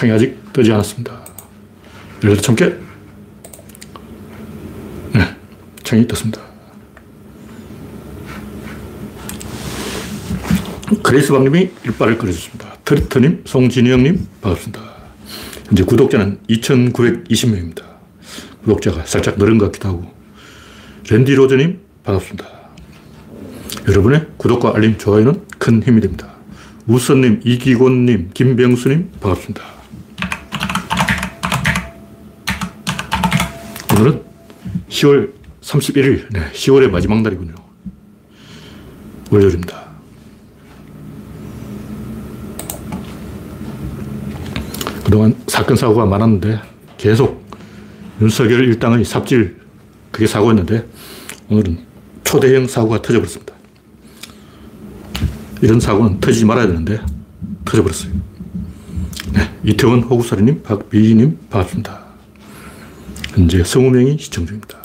총이 아직 뜨지 않았습니다. 열려라 총깨. 네, 총이 떴습니다. 그레이스 박님이 일발을 끌어주셨습니다. 트리터님, 송진영님 반갑습니다. 현재 구독자는 2,920명입니다. 구독자가 살짝 늘은 것 같기도 하고. 랜디 로저님 반갑습니다. 여러분의 구독과 알림, 좋아요는 큰 힘이 됩니다. 우선님, 이기곤님, 김병수님 반갑습니다. 오늘은 10월 31일, 네, 10월의 마지막 날이군요. 월요일입니다. 그동안 사건 사고가 많았는데 계속 윤석열 일당의 삽질, 그게 사고였는데 오늘은 초대형 사고가 터져버렸습니다. 이런 사고는 터지지 말아야 되는데 터져버렸어요. 네, 이태원 호구살이님, 박비희님 반갑습니다. 현재 20명이 시청 중입니다.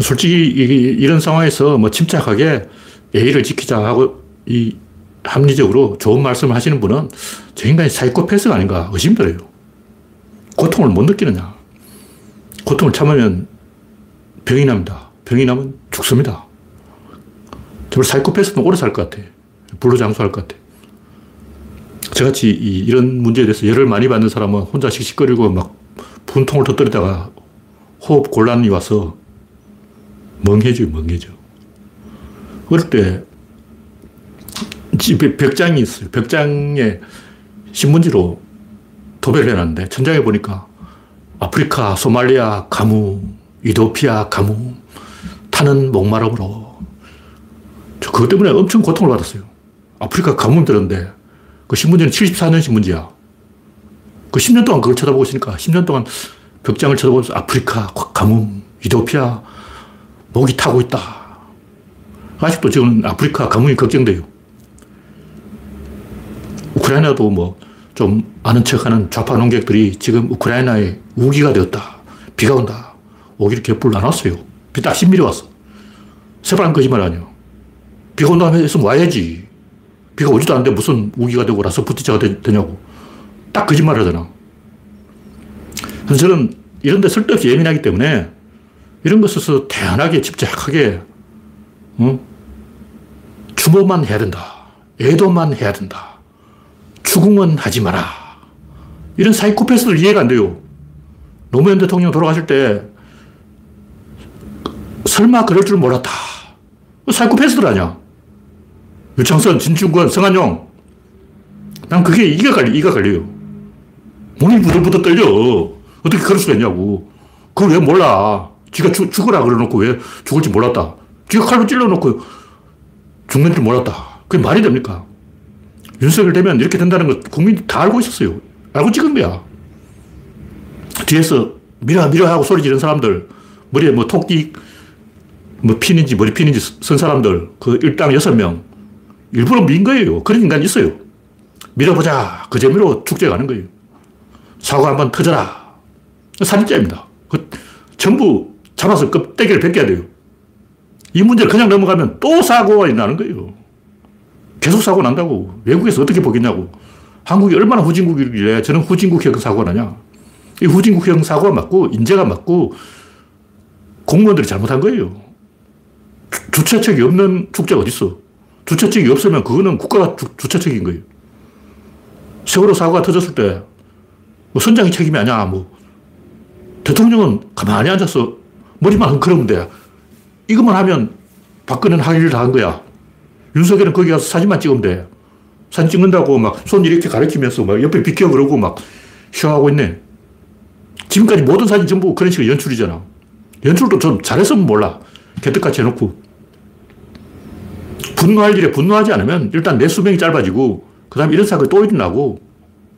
솔직히 이런 상황에서 뭐 침착하게 예의를 지키자 하고 이 합리적으로 좋은 말씀을 하시는 분은 저 인간이 사이코패스가 아닌가 의심돼요. 고통을 못 느끼느냐. 고통을 참으면 병이 납니다. 병이 나면 죽습니다. 정말 사이코패스는 오래 살 것 같아. 불로장수할 것 같아. 저같이 이런 문제에 대해서 열을 많이 받는 사람은 혼자 씩씩거리고 막 분통을 터뜨리다가 호흡 곤란이 와서 멍해져요. 멍해져. 어릴 때 집에 벽장이 있어요. 벽장에 신문지로 도배를 해놨는데 천장에 보니까 아프리카, 소말리아 가뭄, 이도피아 가뭄, 타는 목마름으로. 저 그것 때문에 엄청 고통을 받았어요. 아프리카 가뭄 들었는데 그 신문지는 74년 신문지야. 그 10년 동안 그걸 쳐다보고 있으니까 10년 동안 벽장을 쳐다보면서 아프리카 가뭄, 이도피아 목이 타고 있다. 아직도 지금 아프리카 가뭄이 걱정돼요. 우크라이나도 뭐 좀 아는 척하는 좌파 농객들이 지금 우크라이나에 우기가 되었다. 비가 온다. 오기를 개뿔로 안 왔어요. 비 딱 10mm 왔어. 새빨간 거짓말 아니에요. 비가 온다고 해서 와야지. 비가 오지도 않는데 무슨 우기가 되고 라스푸티차가 되냐고. 딱 거짓말 하잖아. 그래서 저는 이런 데 쓸데없이 예민하기 때문에 이런 것에서 태연하게 집착하게 추모만 해야 된다. 애도만 해야 된다. 추궁은 하지 마라. 이런 사이코패스들 이해가 안 돼요. 노무현 대통령 돌아가실 때 설마 그럴 줄 몰랐다. 사이코패스들 아니야. 유창선, 진중권, 성한용. 난 그게 이가 갈려요. 몸이 부들부들 떨려. 어떻게 그럴 수가 있냐고. 그걸 왜 몰라. 지가 죽어라 그래놓고 왜 죽을지 몰랐다. 지가 칼로 찔러놓고 죽는 줄 몰랐다. 그게 말이 됩니까? 윤석열 되면 이렇게 된다는 거 국민이 다 알고 있었어요. 알고 찍은 거야. 뒤에서 미라 하고 소리 지른 사람들, 머리에 뭐 토끼, 뭐 핀인지 머리 핀인지 쓴 사람들, 그 일당 6명, 일부러 민 거예요. 그런 인간이 있어요. 밀어보자. 그 재미로 축제 가는 거예요. 사고 한번 터져라. 살인죄입니다. 그 전부 잡아서 껍데기를 벗겨야 돼요. 이 문제를 그냥 넘어가면 또 사고가 나는 거예요. 계속 사고 난다고. 외국에서 어떻게 보겠냐고. 한국이 얼마나 후진국이길래 저는 후진국형 사고가 나냐. 이 후진국형 사고가 맞고 인재가 맞고 공무원들이 잘못한 거예요. 주최측이 없는 축제가 어딨어. 주최측이 없으면 그거는 국가가 주최측인 거예요. 세월호 사고가 터졌을 때 뭐 선장이 책임이 아니야. 뭐 대통령은 가만히 앉아서 머리만 흔들으면 돼. 이것만 하면 박근혜는 할 일을 다 한 거야. 윤석열은 거기 가서 사진만 찍으면 돼. 사진 찍는다고 막 손 이렇게 가리키면서 막 옆에 비켜 그러고 막 쇼하고 있네. 지금까지 모든 사진 전부 그런 식의 연출이잖아. 연출도 좀 잘했으면 몰라. 개떡같이 해놓고. 분노할 일에 분노하지 않으면 일단 내 수명이 짧아지고 그 다음에 이런 사건이 또 일어나고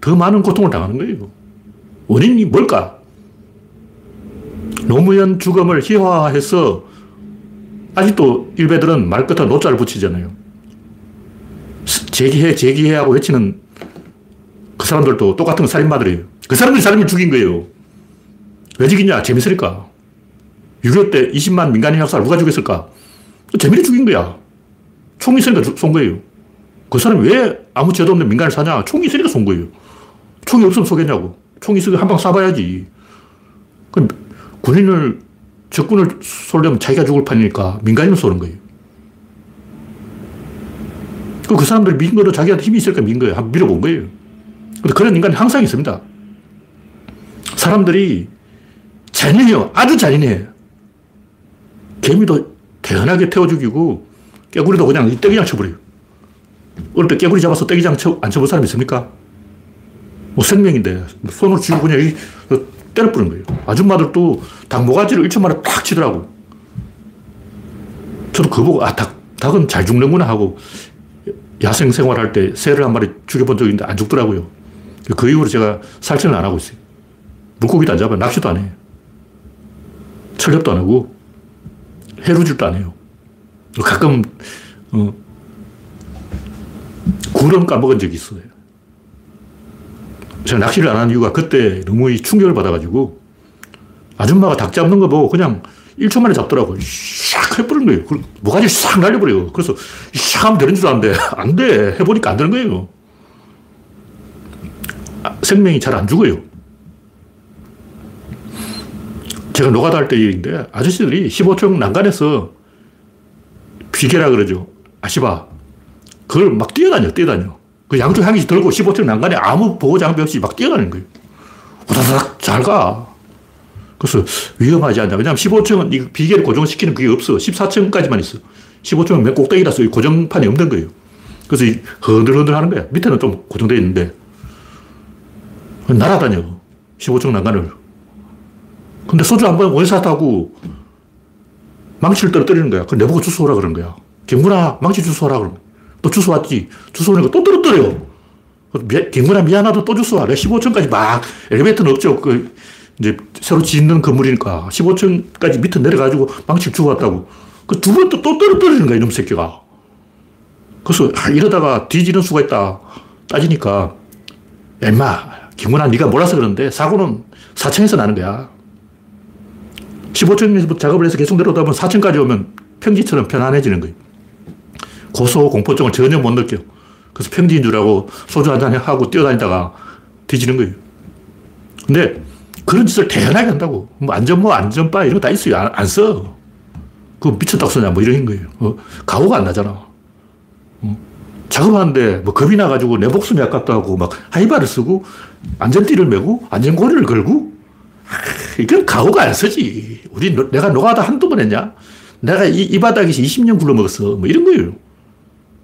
더 많은 고통을 당하는 거예요. 원인이 뭘까? 노무현 죽음을 희화화해서 아직도 일베들은 말 끝에 노자를 붙이잖아요. 제기해 하고 외치는 그 사람들도 똑같은 살인마들이에요. 그 사람들이 사람을 죽인 거예요. 왜 죽이냐? 재밌으니까. 6.25 때 20만 민간인 학살 누가 죽였을까? 재미로 죽인 거야. 총이 있으니까 쏜 거예요. 그 사람이 왜 아무 죄도 없는 민간을 사냐? 총이 있으니까 쏜 거예요. 총이 없으면 쏘겠냐고. 총이 있으면 한 방 쏴봐야지. 그럼 군인을, 적군을 쏘려면 자기가 죽을 판이니까 민간인을 쏘는 거예요. 그럼 그 사람들 민 거로 자기한테 힘이 있으니까 민 거예요. 한번 밀어본 거예요. 근데 그런 인간이 항상 있습니다. 사람들이 잔인해요. 아주 잔인해. 개미도 대단하게 태워 죽이고, 깨구리도 그냥 떼기장 쳐버려요. 어릴 때 깨구리 잡아서 떼기장 안 쳐본 사람 있습니까? 뭐 생명인데, 손으로 쥐고 그냥 때려 부는 거예요. 아줌마들도 닭 모가지를 1초 만에 팍 치더라고. 저도 그거 보고, 아, 닭은 잘 죽는구나 하고, 야생 생활할 때 새를 한 마리 죽여본 적이 있는데 안 죽더라고요. 그 이후로 제가 살생을 안 하고 있어요. 물고기도 안 잡아요. 낚시도 안 해요. 철렵도 안 하고, 해루질도 안 해요. 가끔, 구름 까먹은 적이 있어요. 제가 낚시를 안 한 이유가 그때 너무 이 충격을 받아가지고, 아줌마가 닭 잡는 거 보고 그냥 1초 만에 잡더라고요. 샥 해버린 거예요. 모가지를 샥 날려버려요. 그래서 샥 하면 되는 줄 알았는데, 안 돼. 해보니까 안 되는 거예요. 아, 생명이 잘 안 죽어요. 제가 노가다 할 때 일인데, 아저씨들이 15층 난간에서 비계라 그러죠. 아시바. 그걸 막 뛰어다녀. 그 양쪽 향이 들고 15층 난간에 아무 보호 장비 없이 막 뛰어다니는 거예요. 후다닥 잘 가. 그래서 위험하지 않냐. 왜냐하면 15층은 이 비계를 고정시키는 그게 없어. 14층까지만 있어. 15층은 맨 꼭대기라서 고정판이 없는 거예요. 그래서 흔들흔들 하는 거야. 밑에는 좀 고정되어 있는데. 날아다녀. 15층 난간을. 근데 소주 한 번 원샷 하고 망치를 떨어뜨리는 거야. 그걸 내보고 주워 오라 그러는 거야. 김구나, 망치 주워 오라 그러면. 또 주워 왔지. 주워 오니까 또 떨어뜨려요. 김구나 미안하다 또 주워 와. 내가 15층까지 막, 엘리베이터는 없죠. 그, 이제 새로 짓는 건물이니까. 15층까지 밑에 내려가지고 망치를 주워 왔다고. 그 두 번 또 떨어뜨리는 거야, 이놈 새끼가. 그래서, 아, 이러다가 뒤지는 수가 있다. 따지니까. 야, 임마. 김구나 네가 몰라서 그러는데 사고는 4층에서 나는 거야. 15층에서 작업을 해서 계속 내려오다 보면 4층까지 오면 평지처럼 편안해지는 거예요. 고소 공포증을 전혀 못 느껴. 그래서 평지인 줄 알고 소주 한잔 하고 뛰어다니다가 뒤지는 거예요. 근데 그런 짓을 대단하게 한다고. 뭐 안전모, 안전바 이런 거 다 있어요. 안 써. 그거 미쳤다고 쓰냐 뭐 이런 거예요. 가오가 안 나잖아. 작업하는데 뭐 겁이 나가지고 내 목숨이 아깝다고 막 하이바를 쓰고 안전띠를 메고 안전고리를 걸고 이건 가오가 안 쓰지. 내가 노가다 한두 번 했냐? 내가 이 바닥에서 20년 굴러먹었어. 뭐 이런 거예요.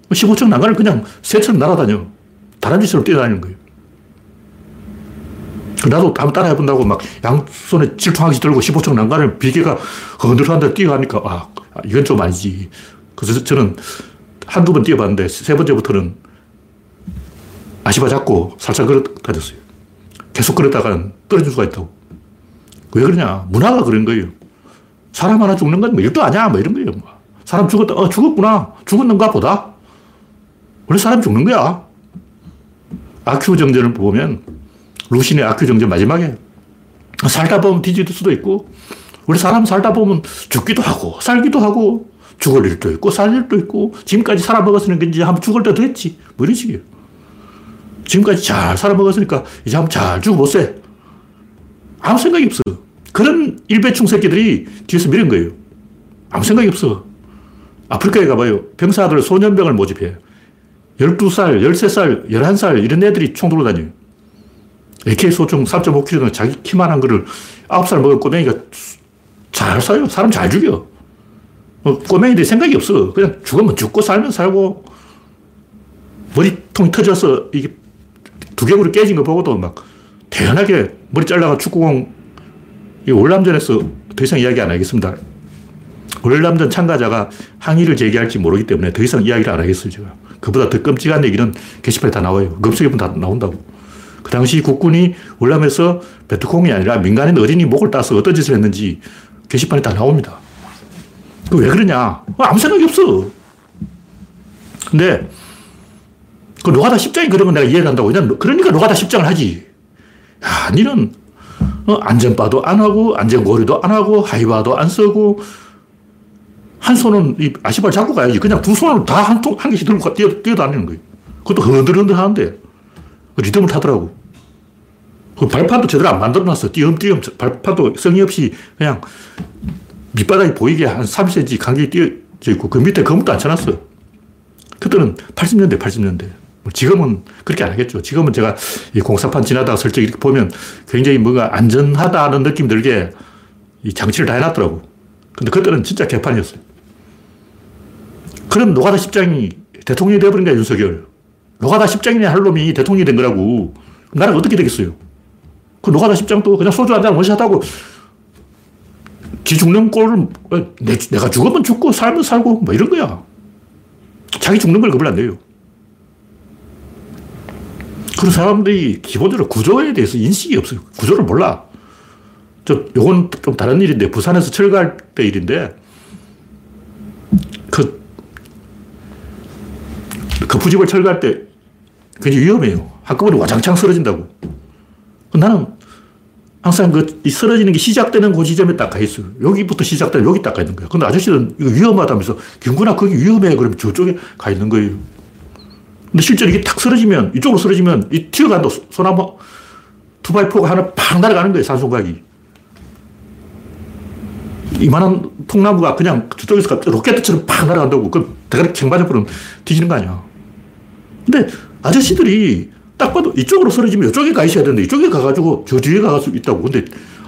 15층 난간을 그냥 새처럼 날아다녀. 다람쥐처럼 뛰어다니는 거예요. 나도 한번 따라해본다고 막 양손에 질투하기 들고 15층 난간을 비계가 흔들흔들 뛰어가니까, 아, 이건 좀 아니지. 그래서 저는 한두 번 뛰어봤는데, 세 번째부터는 아시바 잡고 살살 걸어다녔어요. 계속 걸었다가는 떨어질 수가 있다고. 왜 그러냐? 문화가 그런 거예요. 사람 하나 죽는 건 뭐 일도 아니야. 뭐 이런 거예요. 사람 죽었다. 죽었구나. 죽었는가 보다. 원래 사람 죽는 거야. 아큐정전을 보면 루신의 아큐정전 마지막에 살다 보면 뒤질 수도 있고 원래 사람 살다 보면 죽기도 하고 살기도 하고 죽을 일도 있고 살 일도 있고 지금까지 살아먹었으니까 이제 한번 죽을 때도 했지. 뭐 이런 식이에요. 지금까지 잘 살아먹었으니까 이제 한번 잘 죽어 보세. 아무 생각이 없어. 그런 일배충 새끼들이 뒤에서 밀은 거예요. 아무 생각이 없어. 아프리카에 가봐요. 병사들 소년병을 모집해. 12살, 13살, 11살 이런 애들이 총 들고 다녀요. AK 소총 3.5kg는 자기 키만한 거를 9살 먹은 꼬맹이가 잘 쏴요. 사람 잘 죽여. 꼬맹이들이 생각이 없어. 그냥 죽으면 죽고 살면 살고 머리통이 터져서 이게 두개골이 깨진 거 보고도 막 대단하게 머리 잘라가 축구공, 이 월남전에서 더 이상 이야기 안 하겠습니다. 월남전 참가자가 항의를 제기할지 모르기 때문에 더 이상 이야기를 안 하겠어요, 제가. 그보다 더 끔찍한 얘기는 게시판에 다 나와요. 검색해 보면 다 나온다고. 그 당시 국군이 월남에서 베트콩이 아니라 민간인 어린이 목을 따서 어떤 짓을 했는지 게시판에 다 나옵니다. 그 왜 그러냐? 아무 생각이 없어. 근데 그 노가다 10장이 그런 건 내가 이해를 한다고. 그러니까 노가다 10장을 하지. 야, 니는 안전바도 안 하고 안전고리도 안 하고 하이바도 안 쓰고 한 손은 이 아시바를 잡고 가야지. 그냥 두 손으로 다 한 개씩 들고 뛰어다니는 거예요. 그것도 흔들흔들하는데 리듬을 타더라고. 그 발판도 제대로 안 만들어놨어. 띄엄띄엄 발판도 성의 없이 그냥 밑바닥이 보이게 한 3cm 간격이 띄어져 있고 그 밑에 거뭇도 안 쳐놨어. 그때는 80년대. 지금은 그렇게 안 하겠죠. 지금은 제가 이 공사판 지나다가 슬쩍 이렇게 보면 굉장히 뭔가 안전하다는 느낌 들게 이 장치를 다 해놨더라고. 근데 그때는 진짜 개판이었어요. 그럼 노가다 십장이 대통령이 되어버린 거야, 윤석열. 노가다 십장이냐 할 놈이 대통령이 된 거라고. 나라가 어떻게 되겠어요? 그 노가다 십장도 그냥 소주 한잔 원샷하고 지 죽는 꼴을 내가 죽으면 죽고 살면 살고 뭐 이런 거야. 자기 죽는 걸 겁을 안 내요. 그런 사람들이 기본적으로 구조에 대해서 인식이 없어요. 구조를 몰라. 요건 좀 다른 일인데, 부산에서 철거할 때 일인데, 거푸집을 철거할 때 굉장히 위험해요. 한꺼번에 와장창 쓰러진다고. 나는 항상 이 쓰러지는 게 시작되는 그 지점에 딱 가있어요. 여기부터 시작되면 여기 딱 가있는 거야. 근데 아저씨는 이거 위험하다면서, 김구나, 거기 위험해. 그러면 저쪽에 가있는 거예요. 근데 실제로 이게 탁 쓰러지면, 이쪽으로 쓰러지면, 이 튀어간다. 소나무 2x4가 하나 팍 날아가는 거예요, 산소각이. 이만한 통나무가 그냥 저쪽에서 로켓처럼 팍 날아간다고. 그럼 대가리 캥 맞아버리면 뒤지는 거 아니야. 근데 아저씨들이 딱 봐도 이쪽으로 쓰러지면 이쪽에 가 있어야 되는데 이쪽에 가가지고 저 뒤에 가갈 수 있다고. 근데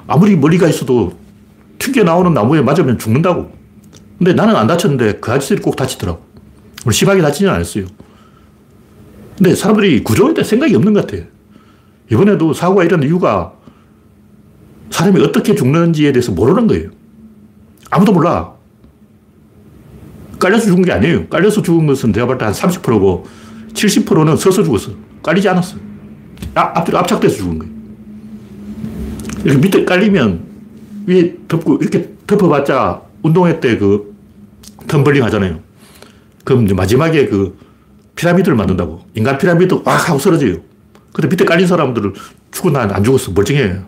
아무리 멀리 가 있어도 튕겨나오는 나무에 맞으면 죽는다고. 근데 나는 안 다쳤는데 그 아저씨들이 꼭 다치더라고. 우리 심하게 다치지는 않았어요. 근데 사람들이 구조에 대한 생각이 없는 것 같아. 이번에도 사고가 일어난 이유가 사람이 어떻게 죽는지에 대해서 모르는 거예요. 아무도 몰라. 깔려서 죽은 게 아니에요. 깔려서 죽은 것은 내가 볼 때 한 30%고 70%는 서서 죽었어. 깔리지 않았어. 앞뒤로 압착돼서 죽은 거예요. 이렇게 밑에 깔리면 위에 덮고 이렇게 덮어봤자 운동회 때 그 텀블링 하잖아요. 그럼 이제 마지막에 그 피라미드를 만든다고. 인간 피라미드 꽉 하고 쓰러져요. 근데 밑에 깔린 사람들을 죽은 난 안 죽었어. 멀쩡해.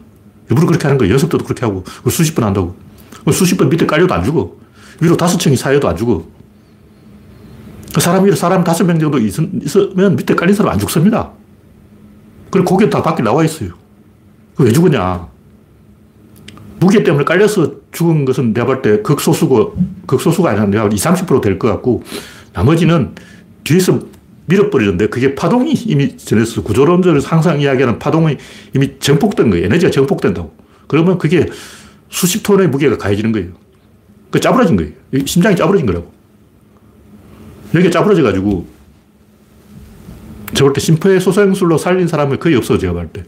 일부러 그렇게 하는 거예요. 연습 때도 그렇게 하고 수십 번 한다고. 수십 번 밑에 깔려도 안 죽어. 위로 5층이 쌓여도 안 죽어. 그 사람 위로 사람 5명 정도 있으면 밑에 깔린 사람 안 죽습니다. 그리고 고개 다 밖에 나와 있어요. 왜 죽으냐. 무게 때문에 깔려서 죽은 것은 내가 볼 때 극소수고, 극소수가 아니라 내가 20, 30% 될 것 같고, 나머지는 뒤에서 밀어버리는데 그게 파동이 이미 전해서 구조론자에서 항상 이야기하는 파동이 이미 증폭된 거예요. 에너지가 증폭된다고. 그러면 그게 수십 톤의 무게가 가해지는 거예요. 그 짜부러진 거예요. 심장이 짜부러진 거라고. 여기가 짜부러져가지고, 제가 볼 때 심폐소생술로 살린 사람은 거의 없어요. 제가 볼 때.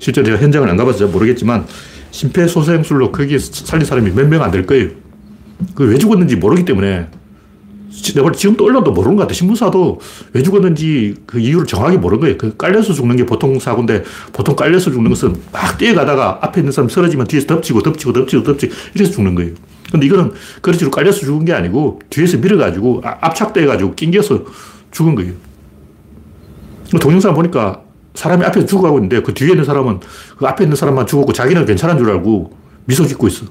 실제 제가 현장을 안 가봐서 잘 모르겠지만, 심폐소생술로 거기에 살린 사람이 몇 명 안 될 거예요. 그 왜 죽었는지 모르기 때문에, 내가 볼 때 지금도 언론도 모르는 것 같아. 신문사도 왜 죽었는지 그 이유를 정확히 모르는 거예요. 그 깔려서 죽는 게 보통 사고인데, 보통 깔려서 죽는 것은 막 뛰어가다가 앞에 있는 사람이 쓰러지면 뒤에서 덮치고 이래서 죽는 거예요. 근데 이거는 그런 식으로 깔려서 죽은 게 아니고 뒤에서 밀어가지고 압착돼가지고 낑겨서 죽은 거예요. 동영상 보니까 사람이 앞에서 죽어가고 있는데 그 뒤에 있는 사람은 그 앞에 있는 사람만 죽었고 자기는 괜찮은 줄 알고 미소 짓고 있어.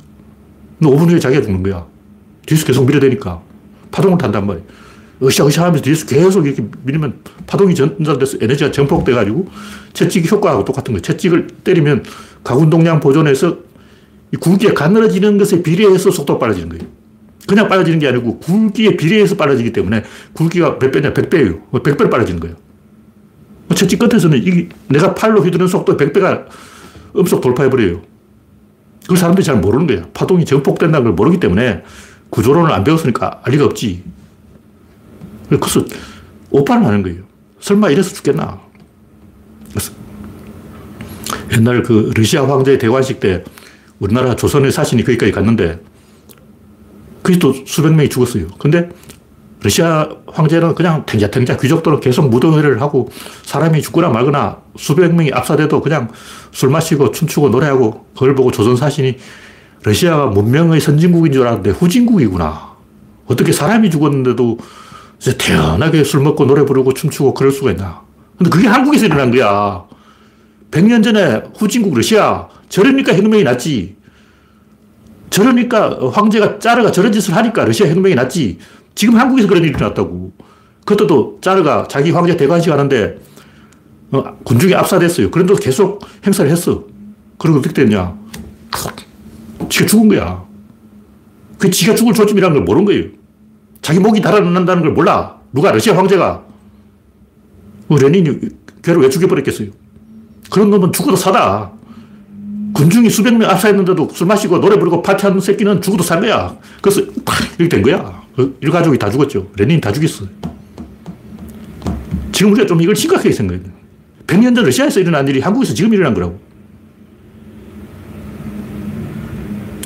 근데 5분 후에 자기가 죽는 거야. 뒤에서 계속 밀어대니까. 파동을 탄단 말이에요. 으쌰으쌰 하면서 뒤에서 계속 이렇게 밀면 파동이 전달돼서 에너지가 증폭돼가지고 채찍 효과하고 똑같은 거예요. 채찍을 때리면 가군동량 보존해서 이 굵기가 가늘어지는 것에 비례해서 속도가 빨라지는 거예요. 그냥 빨라지는 게 아니고 굵기에 비례해서 빨라지기 때문에 굵기가 몇 배냐? 100배예요. 100배로 빨라지는 거예요. 채찍 끝에서는 이게 내가 팔로 휘두르는 속도의 100배가 음속 돌파해버려요. 그걸 사람들이 잘 모르는 거예요. 파동이 증폭된다는 걸 모르기 때문에 구조론을 안 배웠으니까 알 리가 없지. 그래서 오판을 하는 거예요. 설마 이래서 죽겠나. 그래서 옛날 그 러시아 황제의 대관식 때 우리나라 조선의 사신이 거기까지 갔는데 그게 또 수백 명이 죽었어요. 근데 러시아 황제는 그냥 탱자탱자 귀족들은 계속 무도회를 하고 사람이 죽거나 말거나 수백 명이 압사돼도 그냥 술 마시고 춤추고 노래하고 그걸 보고 조선 사신이 러시아가 문명의 선진국인 줄 알았는데 후진국이구나. 어떻게 사람이 죽었는데도 이제 태연하게 술 먹고 노래 부르고 춤추고 그럴 수가 있나. 근데 그게 한국에서 일어난 거야. 100년 전에 후진국 러시아 저러니까 혁명이 났지. 저러니까 황제가 짜르가 저런 짓을 하니까 러시아 혁명이 났지. 지금 한국에서 그런 일이 났다고. 그것도 자르가 자기 황제 대관식 하는데 군중이 압사됐어요. 그런데도 계속 행사를 했어. 그리고 어떻게 됐냐? 지가 죽은 거야. 그 지가 죽을 조짐이라는 걸 모르는 거예요. 자기 목이 달아난다는 걸 몰라. 누가 러시아 황제가. 레닌이 걔를 왜 죽여버렸겠어요? 그런 놈은 죽어도 사다. 군중이 수백 명 압사했는데도 술 마시고 노래 부르고 파티하는 새끼는 죽어도 산 거야. 그래서 이렇게 된 거야. 일가족이 다 죽었죠. 레닌이 다 죽였어. 지금 우리가 좀 이걸 심각하게 생각해야 돼요. 100년 전 러시아에서 일어난 일이 한국에서 지금 일어난 거라고.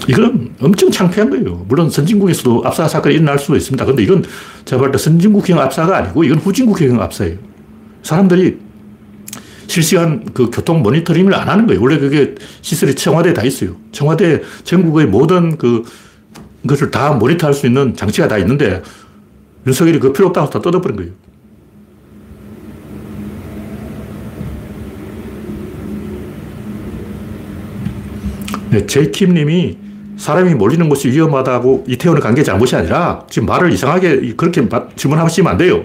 이건 엄청 창피한 거예요. 물론 선진국에서도 압사 사건이 일어날 수도 있습니다. 그런데 이건 제가 볼 때 선진국형 압사가 아니고 이건 후진국형 압사예요. 사람들이 실시간 그 교통 모니터링을 안 하는 거예요. 원래 그게 시설이 청와대에 다 있어요. 청와대 전국의 모든 그것을 다 모니터할 수 있는 장치가 다 있는데 윤석열이 그 필요 없다고 다 뜯어버린 거예요. 네, 제이킴 님이 사람이 몰리는 곳이 위험하다고 이태원을 간 게 잘못이 아니라 지금 말을 이상하게 그렇게 질문하시면 안 돼요.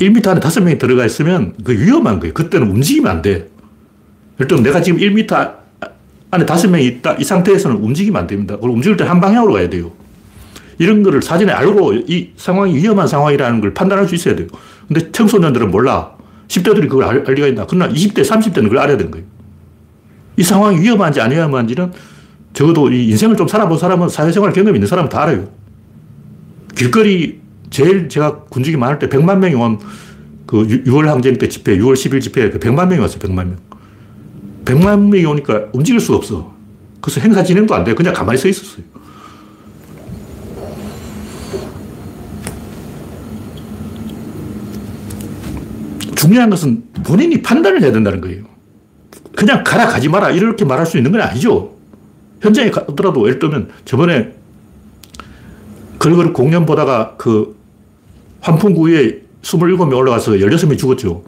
1m 안에 5명이 들어가 있으면 그 위험한 거예요. 그때는 움직이면 안 돼. 일단 내가 지금 1m 안에 5명이 있다. 이 상태에서는 움직이면 안 됩니다. 그걸 움직일 때 한 방향으로 가야 돼요. 이런 거를 사전에 알고 이 상황이 위험한 상황이라는 걸 판단할 수 있어야 돼요. 근데 청소년들은 몰라. 10대들이 그걸 알 리가 있나. 그러나 20대, 30대는 그걸 알아야 되는 거예요. 이 상황이 위험한지 안 위험한지는 적어도 이 인생을 좀 살아본 사람은 사회생활 경험이 있는 사람은 다 알아요. 길거리 제일 제가 군중이 많을 때 100만 명이 온 그 6월 항쟁 때 집회, 6월 10일 집회에 100만 명이 왔어요. 100만 명. 100만 명이 오니까 움직일 수가 없어. 그래서 행사 진행도 안 돼요. 그냥 가만히 서 있었어요. 중요한 것은 본인이 판단을 해야 된다는 거예요. 그냥 가라, 가지 마라 이렇게 말할 수 있는 건 아니죠. 현장에 가더라도 예를 들면 저번에 걸그룹 공연 보다가 그 환풍구에 27명이 올라가서 16명이 죽었죠.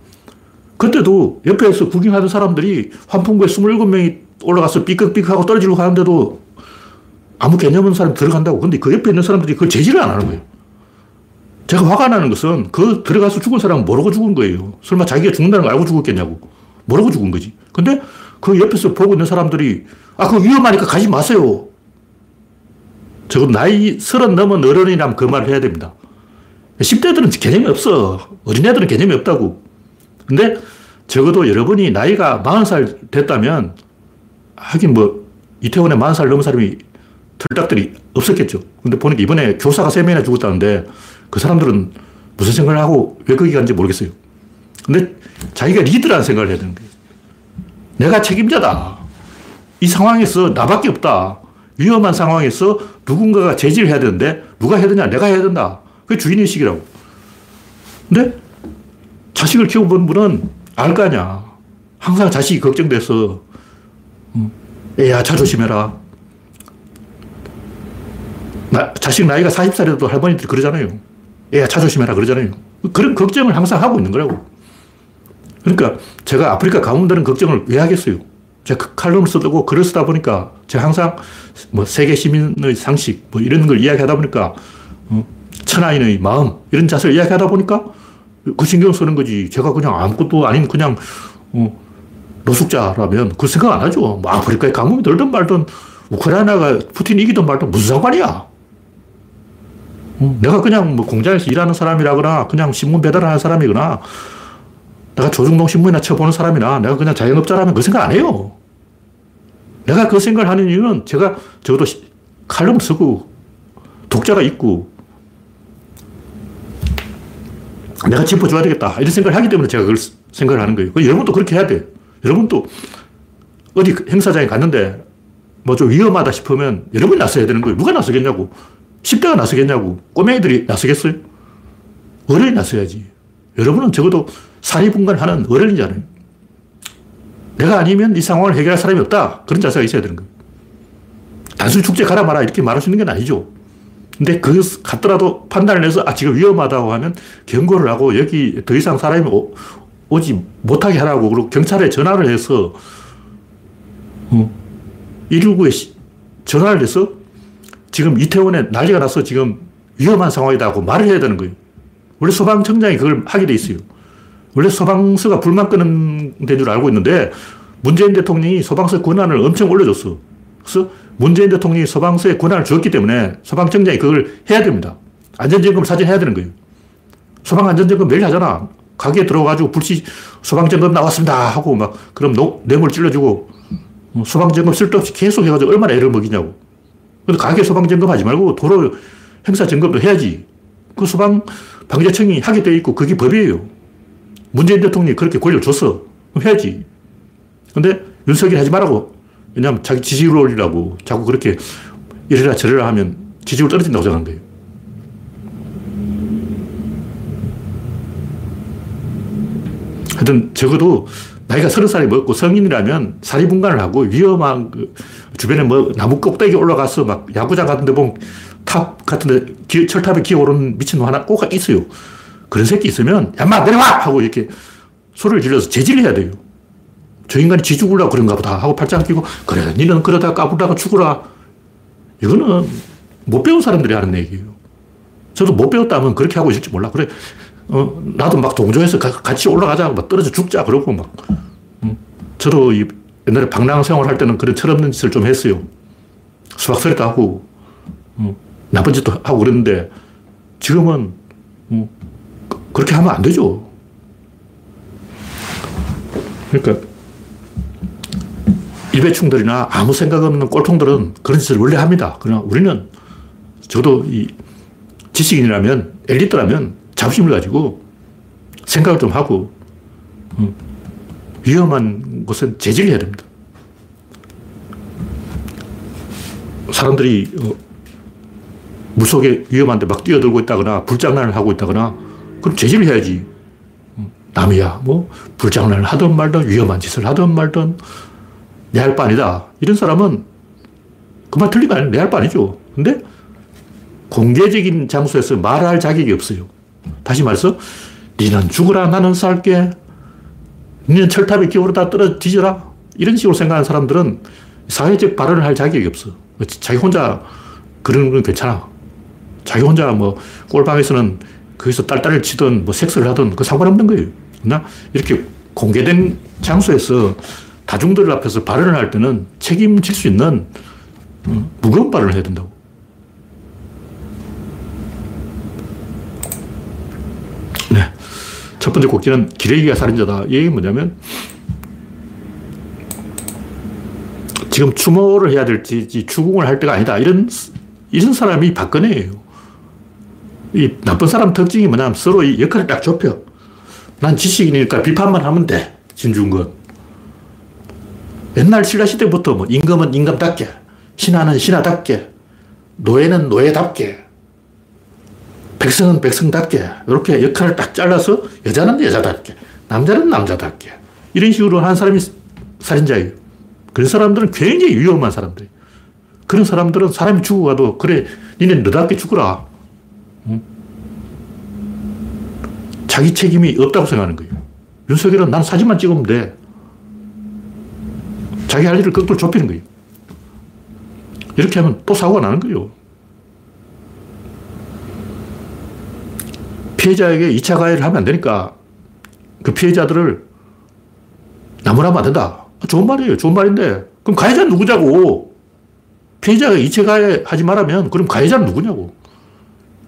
그때도 옆에서 구경하던 사람들이 환풍구에 27명이 올라가서 삐걱삐걱하고 떨어지려고 하는데도 아무 개념 없는 사람이 들어간다고. 근데 그 옆에 있는 사람들이 그걸 제지를 안 하는 거예요. 제가 화가 나는 것은 그 들어가서 죽은 사람은 모르고 죽은 거예요. 설마 자기가 죽는다는 걸 알고 죽었겠냐고. 모르고 죽은 거지. 근데 그 옆에서 보고 있는 사람들이 아, 그거 위험하니까 가지 마세요. 적어도 나이 30 넘은 어른이라면 그 말을 해야 됩니다. 10대들은 개념이 없어. 어린애들은 개념이 없다고. 근데 적어도 여러분이 나이가 40살 됐다면 하긴 뭐 이태원에 40살 넘은 사람이 틀딱들이 없었겠죠. 근데 보니까 이번에 교사가 3명이나 죽었다는데 그 사람들은 무슨 생각을 하고 왜 거기 간지 모르겠어요. 근데 자기가 리드라는 생각을 해야 되는 거예요. 내가 책임자다. 이 상황에서 나밖에 없다. 위험한 상황에서 누군가가 제지를 해야 되는데 누가 해야 되냐? 내가 해야 된다. 그게 주인의식이라고. 근데 자식을 키워본 분은 알 거 아니야. 항상 자식이 걱정돼서 애야 차 조심해라. 자식 나이가 40살에도 할머니들이 그러잖아요. 애야 차 조심해라 그러잖아요. 그런 걱정을 항상 하고 있는 거라고. 그러니까 제가 아프리카 가뭄되는 걱정을 왜 하겠어요? 제가 칼럼을 쓰고 글을 쓰다 보니까 제가 항상 뭐 세계 시민의 상식 뭐 이런 걸 이야기하다 보니까 천하인의 마음 이런 자세를 이야기하다 보니까 그 신경 쓰는 거지. 제가 그냥 아무것도 아닌 그냥 노숙자라면 그 생각 안 하죠. 뭐 아프리카에 가뭄이 들든 말든 우크라이나가 푸틴이 이기든 말든 무슨 상관이야. 내가 그냥 뭐 공장에서 일하는 사람이라거나 그냥 신문 배달하는 사람이거나 내가 조중동 신문이나 쳐보는 사람이나 내가 그냥 자영업자라면 그 생각 안 해요. 내가 그 생각을 하는 이유는 제가 적어도 칼럼 쓰고 독자가 있고 내가 짚어줘야 되겠다 이런 생각을 하기 때문에 제가 그걸 생각을 하는 거예요. 여러분도 그렇게 해야 돼요. 여러분도 어디 행사장에 갔는데 뭐 좀 위험하다 싶으면 여러분이 나서야 되는 거예요. 누가 나서겠냐고. 10대가 나서겠냐고. 꼬맹이들이 나서겠어요? 어른이 나서야지. 여러분은 적어도 사리분간하는 어른이잖아요. 내가 아니면 이 상황을 해결할 사람이 없다. 그런 자세가 있어야 되는 거예요. 단순히 축제 가라 마라 이렇게 말할 수 있는 건 아니죠. 근데 그 갔더라도 판단을 해서 아 지금 위험하다고 하면 경고를 하고 여기 더 이상 사람이 오지 못하게 하라고 그리고 경찰에 전화를 해서 119에 전화를 해서 지금 이태원에 난리가 나서 지금 위험한 상황이라고 말을 해야 되는 거예요. 원래 소방청장이 그걸 하게 돼 있어요. 원래 소방서가 불만 끄는 데인 줄 알고 있는데 문재인 대통령이 소방서 권한을 엄청 올려줬어. 그래서 문재인 대통령이 소방서에 권한을 주었기 때문에 소방청장이 그걸 해야 됩니다. 안전점검 사전 해야 되는 거예요. 소방안전점검 매일 하잖아. 가게에 들어가가지고 불씨 소방점검 나왔습니다 하고 막 그럼 뇌물 찔러주고 소방점검 쓸데없이 계속 해가지고 얼마나 애를 먹이냐고. 근데 가게 소방점검 하지 말고 도로 행사 점검도 해야지. 그 소방방재청이 하게 돼 있고 그게 법이에요. 문재인 대통령이 그렇게 권력을 줬어. 그럼 해야지. 근데 윤석열이 하지 말라고. 왜냐하면 자기 지지율을 올리라고 자꾸 그렇게 이래라 저래라 하면 지지율 떨어진다고 생각한 거예요. 하여튼 적어도 나이가 30살이 먹고 성인이라면 사리분간을 하고 위험한 그 주변에 뭐 나무 꼭대기 올라가서 막 야구장 같은 데 보면 탑 같은 데 철탑에 기어오르는 미친놈 하나 꼭 있어요. 그런 새끼 있으면 야마 내려와! 하고 이렇게 소리를 질러서 제질해야 돼요. 저 인간이 지 죽으려고 그런가 보다 하고 팔짱 끼고 그래 니는 그러다 까불다가 죽어라. 이거는 못 배운 사람들이 하는 얘기예요. 저도 못 배웠다면 그렇게 하고 있을지 몰라. 그래 나도 막 동조해서 같이 올라가자 막 떨어져 죽자 그러고 막 저도 옛날에 방랑 생활할 때는 그런 철없는 짓을 좀 했어요. 수박서리도 하고 나쁜 짓도 하고 그랬는데 지금은 그렇게 하면 안 되죠. 그러니까 일배충들이나 아무 생각 없는 꼴통들은 그런 짓을 원래 합니다. 그러나 우리는 저도 이 지식인이라면 엘리트라면 자부심을 가지고 생각을 좀 하고 위험한 곳은 제지를 해야 됩니다. 사람들이 물속에 위험한데 막 뛰어들고 있다거나 불장난을 하고 있다거나 그럼 제지를 해야지. 남이야 뭐 불장난을 하든 말든 위험한 짓을 하든 말든 내 할 바 아니다. 이런 사람은 그만 틀리면 아니라 내 할 바 아니죠. 근데 공개적인 장소에서 말할 자격이 없어요. 다시 말해서 니는 죽어라 나는 살게. 니는 철탑에 기어오르다 떨어져 뒤져라. 이런 식으로 생각하는 사람들은 사회적 발언을 할 자격이 없어. 자기 혼자 그런 건 괜찮아. 자기 혼자 뭐 꼴방에서는 거기서 딸딸을 치든 뭐 섹스를 하든 그거 상관없는 거예요. 그러나 이렇게 공개된 장소에서 다중들 앞에서 발언을 할 때는 책임질 수 있는 무거운 발언을 해야 된다고. 네. 첫 번째 곡지는 기레기가 살인자다. 이게 뭐냐면 지금 추모를 해야 될지 추궁을 할 때가 아니다. 이런 사람이 박근혜예요. 이 나쁜 사람 특징이 뭐냐면 서로 이 역할을 딱 좁혀. 난 지식인이니까 비판만 하면 돼. 진주인 건. 옛날 신라시대부터 뭐 임금은 임금답게, 신하는 신하답게, 노예는 노예답게, 백성은 백성답게 이렇게 역할을 딱 잘라서 여자는 여자답게, 남자는 남자답게 이런 식으로 하는 사람이 살인자예요. 그런 사람들은 굉장히 위험한 사람들이에요. 그런 사람들은 사람이 죽어가도 그래, 니네 너답게 죽어라. 응? 자기 책임이 없다고 생각하는 거예요. 윤석열은 난 사진만 찍으면 돼. 자기 할 일을 극도로 좁히는 거예요. 이렇게 하면 또 사고가 나는 거예요. 피해자에게 2차 가해를 하면 안 되니까 그 피해자들을 나무라면 안 된다. 좋은 말이에요. 좋은 말인데 그럼 가해자는 누구냐고. 피해자가 2차 가해 하지 말라면 그럼 가해자는 누구냐고.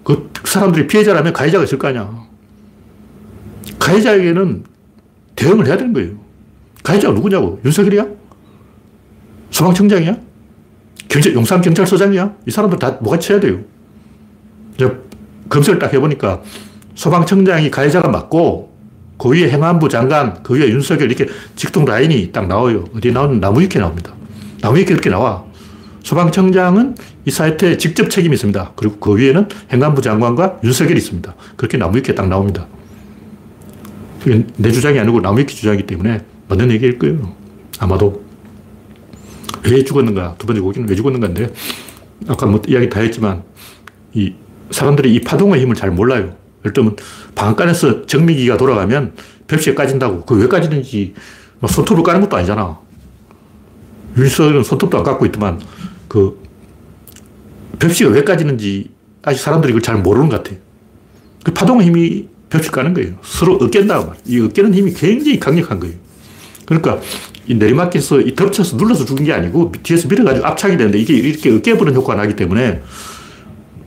그 사람들이 피해자라면 가해자가 있을 거 아니야. 가해자에게는 대응을 해야 되는 거예요. 가해자가 누구냐고. 윤석열이야? 소방청장이야? 용산경찰서장이야? 이 사람들 다 뭐가 쳐야 돼요. 검색을 딱 해보니까 소방청장이 가해자가 맞고 그 위에 행안부 장관, 그 위에 윤석열 이렇게 직통 라인이 딱 나와요. 어디 나오는 나무위키에 나옵니다. 나무위키에 이렇게 나와. 소방청장은 이 사태에 직접 책임이 있습니다. 그리고 그 위에는 행안부 장관과 윤석열이 있습니다. 그렇게 나무위키에 딱 나옵니다. 내 주장이 아니고 나무위키 주장이기 때문에 맞는 얘기일 거예요. 아마도. 왜 죽었는가? 두 번째 고기는 왜 죽었는가인데 아까 뭐 이야기 다 했지만 이 사람들이 이 파동의 힘을 잘 몰라요. 예를 들면 방앗간에서 정미기가 돌아가면 벽시에 까진다고. 그거 왜 까지는지 막 손톱을 까는 것도 아니잖아. 윤석열은 손톱도 안 깎고 있더만 그 벽시가 왜 까지는지 아직 사람들이 이걸 잘 모르는 것 같아요. 그 파동의 힘이 벽을 까는 거예요. 서로 어깬다고 말이에요. 이 어깨는 힘이 굉장히 강력한 거예요. 그러니까 이 내리막길에서 이 덮쳐서 눌러서 죽은 게 아니고 뒤에서 밀어가지고 압착이 되는데 이게 이렇게 으깨버리는 효과가 나기 때문에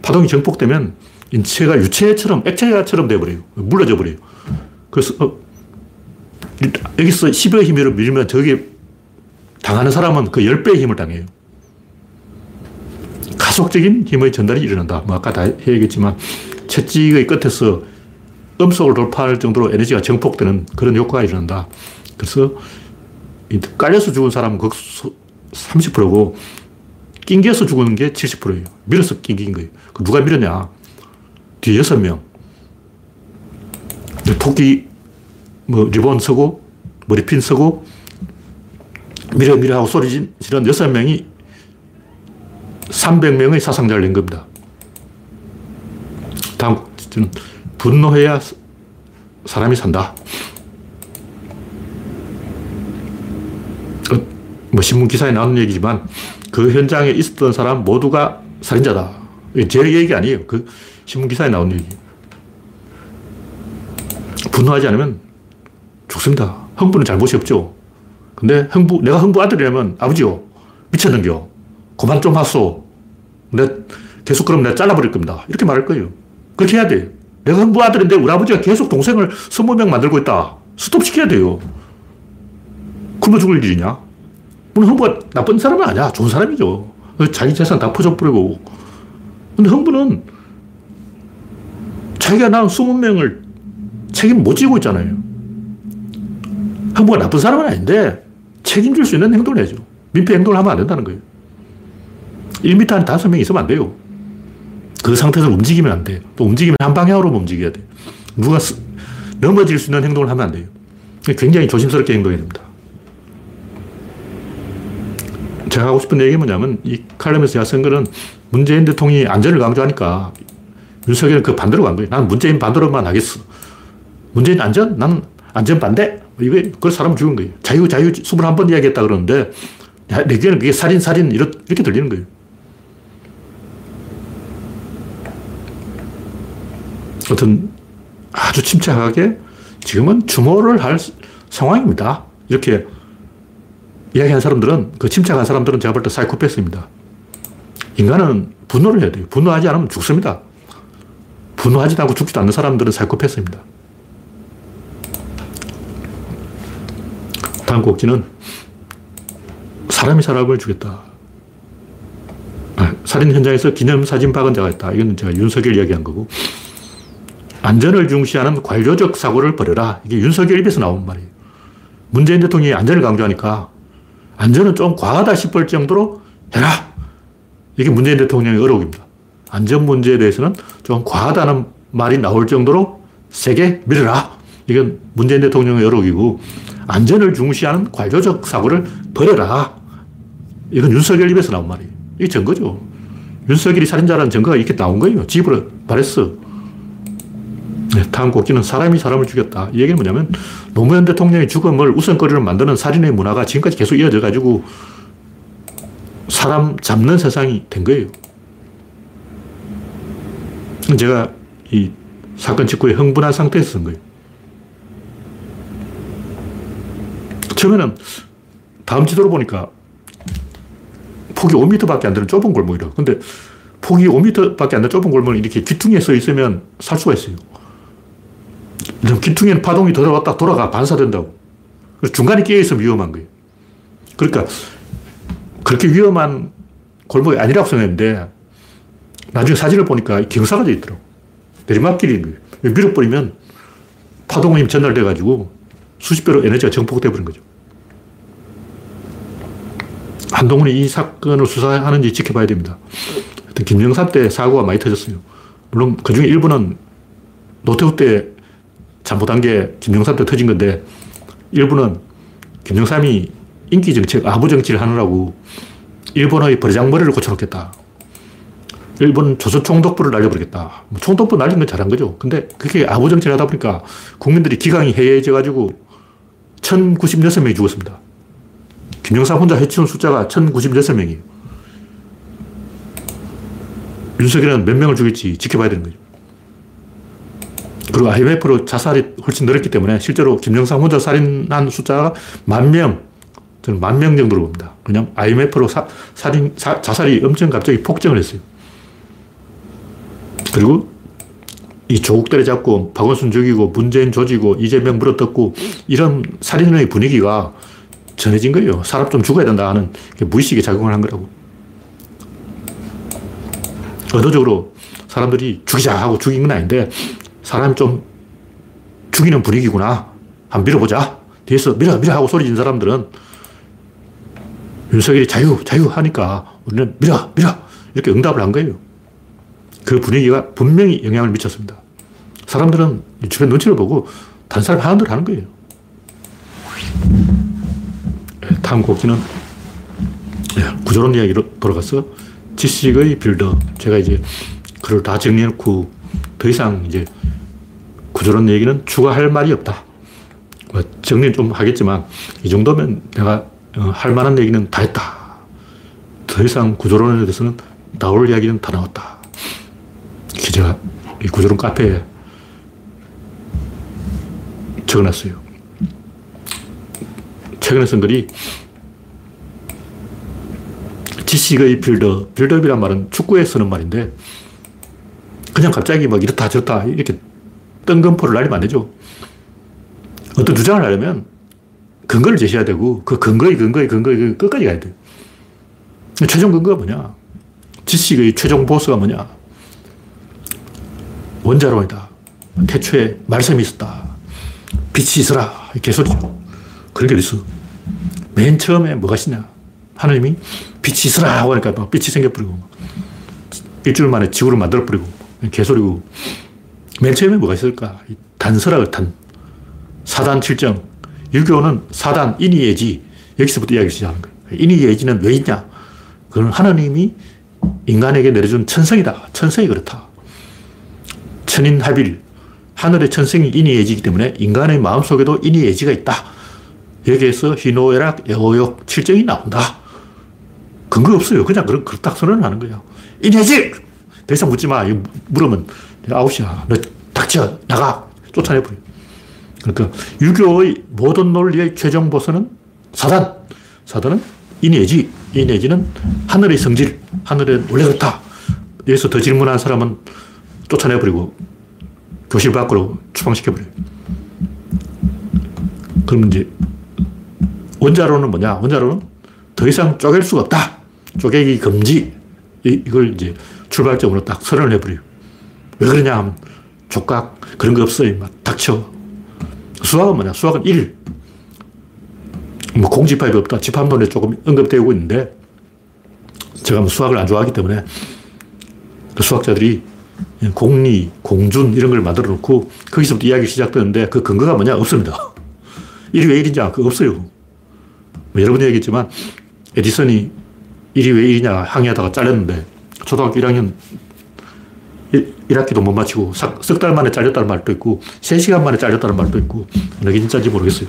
파동이 정폭되면 인체가 유체처럼, 액체처럼 돼버려요. 물러져 버려요. 그래서 여기서 10의 힘으로 밀면 저게 당하는 사람은 그 10배의 힘을 당해요. 가속적인 힘의 전달이 일어난다. 뭐 아까 다 얘기했지만 채찍의 끝에서 음속을 돌파할 정도로 에너지가 정폭되는 그런 효과가 일어난다. 그래서 깔려서 죽은 사람은 30%고 낑겨서 죽은 게 70%예요. 밀어서 낑긴 거예요. 누가 밀었냐? 뒤에 6명. 토끼, 뭐, 리본 서고, 머리핀 서고, 밀어 하고 소리 지른 6명이 300명의 사상자를 낸 겁니다. 다음, 분노해야 사람이 산다. 뭐, 신문 기사에 나오는 얘기지만 그 현장에 있었던 사람 모두가 살인자다. 제 얘기 아니에요. 그 신문 기사에 나오는 얘기. 분노하지 않으면 죽습니다. 흥부는 잘못이 없죠. 근데 흥부, 내가 흥부 아들이라면 아버지요. 미쳤는겨. 그만 좀 하소. 계속 그러면 내가 잘라버릴 겁니다. 이렇게 말할 거예요. 그렇게 해야 돼요. 내가 흥부 아들인데 우리 아버지가 계속 동생을 20명 만들고 있다. 스톱시켜야 돼요. 굶어 죽을 일이냐? 물론 흥부가 나쁜 사람은 아니야. 좋은 사람이죠. 자기 재산 다 퍼져버리고. 근데 흥부는 자기가 낳은 20명을 책임 못 지고 있잖아요. 흥부가 나쁜 사람은 아닌데 책임질 수 있는 행동을 해야죠. 민폐 행동을 하면 안 된다는 거예요. 1m 안에 5명 있으면 안 돼요. 그 상태에서 움직이면 안 돼요. 또 움직이면 한 방향으로 움직여야 돼요. 누가 넘어질 수 있는 행동을 하면 안 돼요. 굉장히 조심스럽게 행동해야 됩니다. 제가 하고 싶은 얘기는 뭐냐면 이 칼럼에서 제가 쓴 거는 문재인 대통령이 안전을 강조하니까 윤석열은 그 반대로 간 거예요. 난 문재인 반대로만 하겠어. 문재인 안전? 나는 안전 반대? 이게 그걸 사람 죽은 거예요. 자유 21번 이야기했다 그러는데 내 귀에는 그게 살인 이렇게 들리는 거예요. 아무튼 아주 침착하게 지금은 추모를 할 상황입니다. 이렇게 이야기한 사람들은, 그 침착한 사람들은 제가 볼 때 사이코패스입니다. 인간은 분노를 해야 돼요. 분노하지 않으면 죽습니다. 분노하지도 않고 죽지도 않는 사람들은 사이코패스입니다. 다음 곡지는 사람이 사람을 죽였다. 살인 현장에서 기념사진 박은 자가 있다. 이건 제가 윤석열 이야기한 거고. 안전을 중시하는 관료적 사고를 버려라. 이게 윤석열 입에서 나온 말이에요. 문재인 대통령이 안전을 강조하니까 안전은 좀 과하다 싶을 정도로 해라. 이게 문재인 대통령의 어록입니다. 안전 문제에 대해서는 좀 과하다는 말이 나올 정도로 세게 밀어라. 이건 문재인 대통령의 어록이고 안전을 중시하는 관료적 사고를 버려라. 이건 윤석열 입에서 나온 말이에요. 이게 증거죠. 윤석열이 살인자라는 증거가 이렇게 나온 거예요. 집으로 말했어. 네, 다음 곡기는 사람이 사람을 죽였다. 이 얘기는 뭐냐면 노무현 대통령의 죽음을 우선거리로 만드는 살인의 문화가 지금까지 계속 이어져가지고 사람 잡는 세상이 된 거예요. 제가 이 사건 직후에 흥분한 상태에서 쓴 거예요. 처음에는 다음 지도를 보니까 폭이 5m밖에 안 되는 좁은 골목이라고. 근데 폭이 5m밖에 안 되는 좁은 골목을 이렇게 귀퉁이에 서 있으면 살 수가 있어요. 귀퉁이에는 파동이 들어왔다 돌아가 반사된다고. 그래서 중간에 끼어있으면 위험한 거예요. 그러니까 그렇게 위험한 골목이 아니라고 생각했는데 나중에 사진을 보니까 경사가 되어 있더라고. 내리막길인 거예요. 밀어버리면 파동이 전달돼가지고 수십 배로 에너지가 증폭돼버린 거죠. 한동훈이 이 사건을 수사하는지 지켜봐야 됩니다. 하여튼 김영삼 때 사고가 많이 터졌어요. 물론 그중에 일부는 노태우 때 잘못한 게 김영삼 때 터진 건데 일부는 김영삼이 인기 정책, 아부 정치를 하느라고 일본의 버리장머리를 고쳐놓겠다. 일본 조선 총독부를 날려버리겠다. 총독부 날린 건 잘한 거죠. 근데 그게 아부 정치를 하다 보니까 국민들이 기강이 해이해져가지고 1,096명이 죽었습니다. 김영삼 혼자 해치운 숫자가 1,096명이에요. 윤석열은 몇 명을 죽일지 지켜봐야 되는 거죠. 그리고 IMF로 자살이 훨씬 늘었기 때문에 실제로 김정상 혼자 살인한 숫자가 10,000명, 저는 10,000명 정도로 봅니다. 그냥 IMF로 자살이 엄청 갑자기 폭증을 했어요. 그리고 이 조국 때려잡고 박원순 죽이고 문재인 조지고 이재명 물어뜯고 이런 살인의 분위기가 전해진 거예요. 사람 좀 죽어야 된다 하는 무의식에 작용을 한 거라고. 의도적으로 사람들이 죽이자 하고 죽인 건 아닌데 사람이 좀 죽이는 분위기구나. 한번 밀어보자. 뒤에서 밀어 하고 소리 진 사람들은 윤석열이 자유 하니까 우리는 밀어 이렇게 응답을 한 거예요. 그 분위기가 분명히 영향을 미쳤습니다. 사람들은 주변 눈치를 보고 다른 사람 하는 대로 하는 거예요. 다음 곡지는 구조론 이야기로 돌아가서 지식의 빌드업. 제가 이제 글을 다 정리해놓고 더 이상 이제 구조론 얘기는 추가할 말이 없다. 정리는 좀 하겠지만 이 정도면 내가 할 만한 얘기는 다 했다. 더 이상 구조론에 대해서는 나올 이야기는 다 나왔다. 제가 이 구조론 카페에 적어놨어요. 최근에 쓴 글이 지식의 빌드업. 빌드업이란 말은 축구에 쓰는 말인데 그냥 갑자기 막 이렇다 저렇다 이렇게 뜬금포를 날리면 안 되죠. 어떤 주장을 하려면 근거를 제시해야 되고 그 근거의 끝까지 가야 돼요. 최종 근거가 뭐냐? 지식의 최종 보스가 뭐냐? 원자론이다. 태초에 말씀이 있었다. 빛이 있어라. 개소리죠. 그런 게 어딨어. 맨 처음에 뭐가 있냐? 하나님이 빛이 있어라 하고 하니까 막 빛이 생겨버리고 일주일 만에 지구를 만들어버리고 개소리고. 맨 처음에 뭐가 있을까? 단서라고. 사단 7정. 유교는 사단 인이예지. 여기서부터 이야기를 시작하는 거예요. 인이예지는 왜 있냐? 그건 하나님이 인간에게 내려준 천성이다. 천성이 그렇다. 천인합일. 하늘의 천성이 인이예지이기 때문에 인간의 마음속에도 인이예지가 있다. 여기에서 희노애락, 애호욕, 칠정이 나온다. 근거 없어요. 그냥 그렇다 선언을 하는 거예요. 인이예지! 더 이상 묻지 마. 이거 물으면 아웃이야. 너 닥쳐. 나가. 쫓아내버려. 그러니까 유교의 모든 논리의 최종 보스는 사단. 사단은 인이예지. 인이예지는 하늘의 성질. 하늘의 원래 좋다. 여기서 더 질문한 사람은 쫓아내버리고 교실 밖으로 추방시켜버려요. 그러면 이제 원자론은 뭐냐? 원자론은 더 이상 쪼갤 수가 없다. 쪼개기 금지. 이걸 이제 출발점으로 딱 선언을 해버려요. 왜 그러냐 하면 족각 그런 거 없어. 막 닥쳐. 수학은 뭐냐? 수학은 1. 뭐 공집합이 없다. 집합론에 조금 언급되고 있는데 제가 뭐 수학을 안 좋아하기 때문에 그 수학자들이 공리, 공준 이런 걸 만들어 놓고 거기서부터 이야기 시작되는데 그 근거가 뭐냐? 없습니다. 1이 왜 1이냐? 그거 없어요. 뭐 여러분이 얘기했지만 에디슨이 1이 왜 1이냐 항의하다가 잘렸는데 초등학교 1학년 1학기도 못 마치고 석 달 만에 잘렸다는 말도 있고 3시간 만에 잘렸다는 말도 있고 이게 진짜인지 모르겠어요.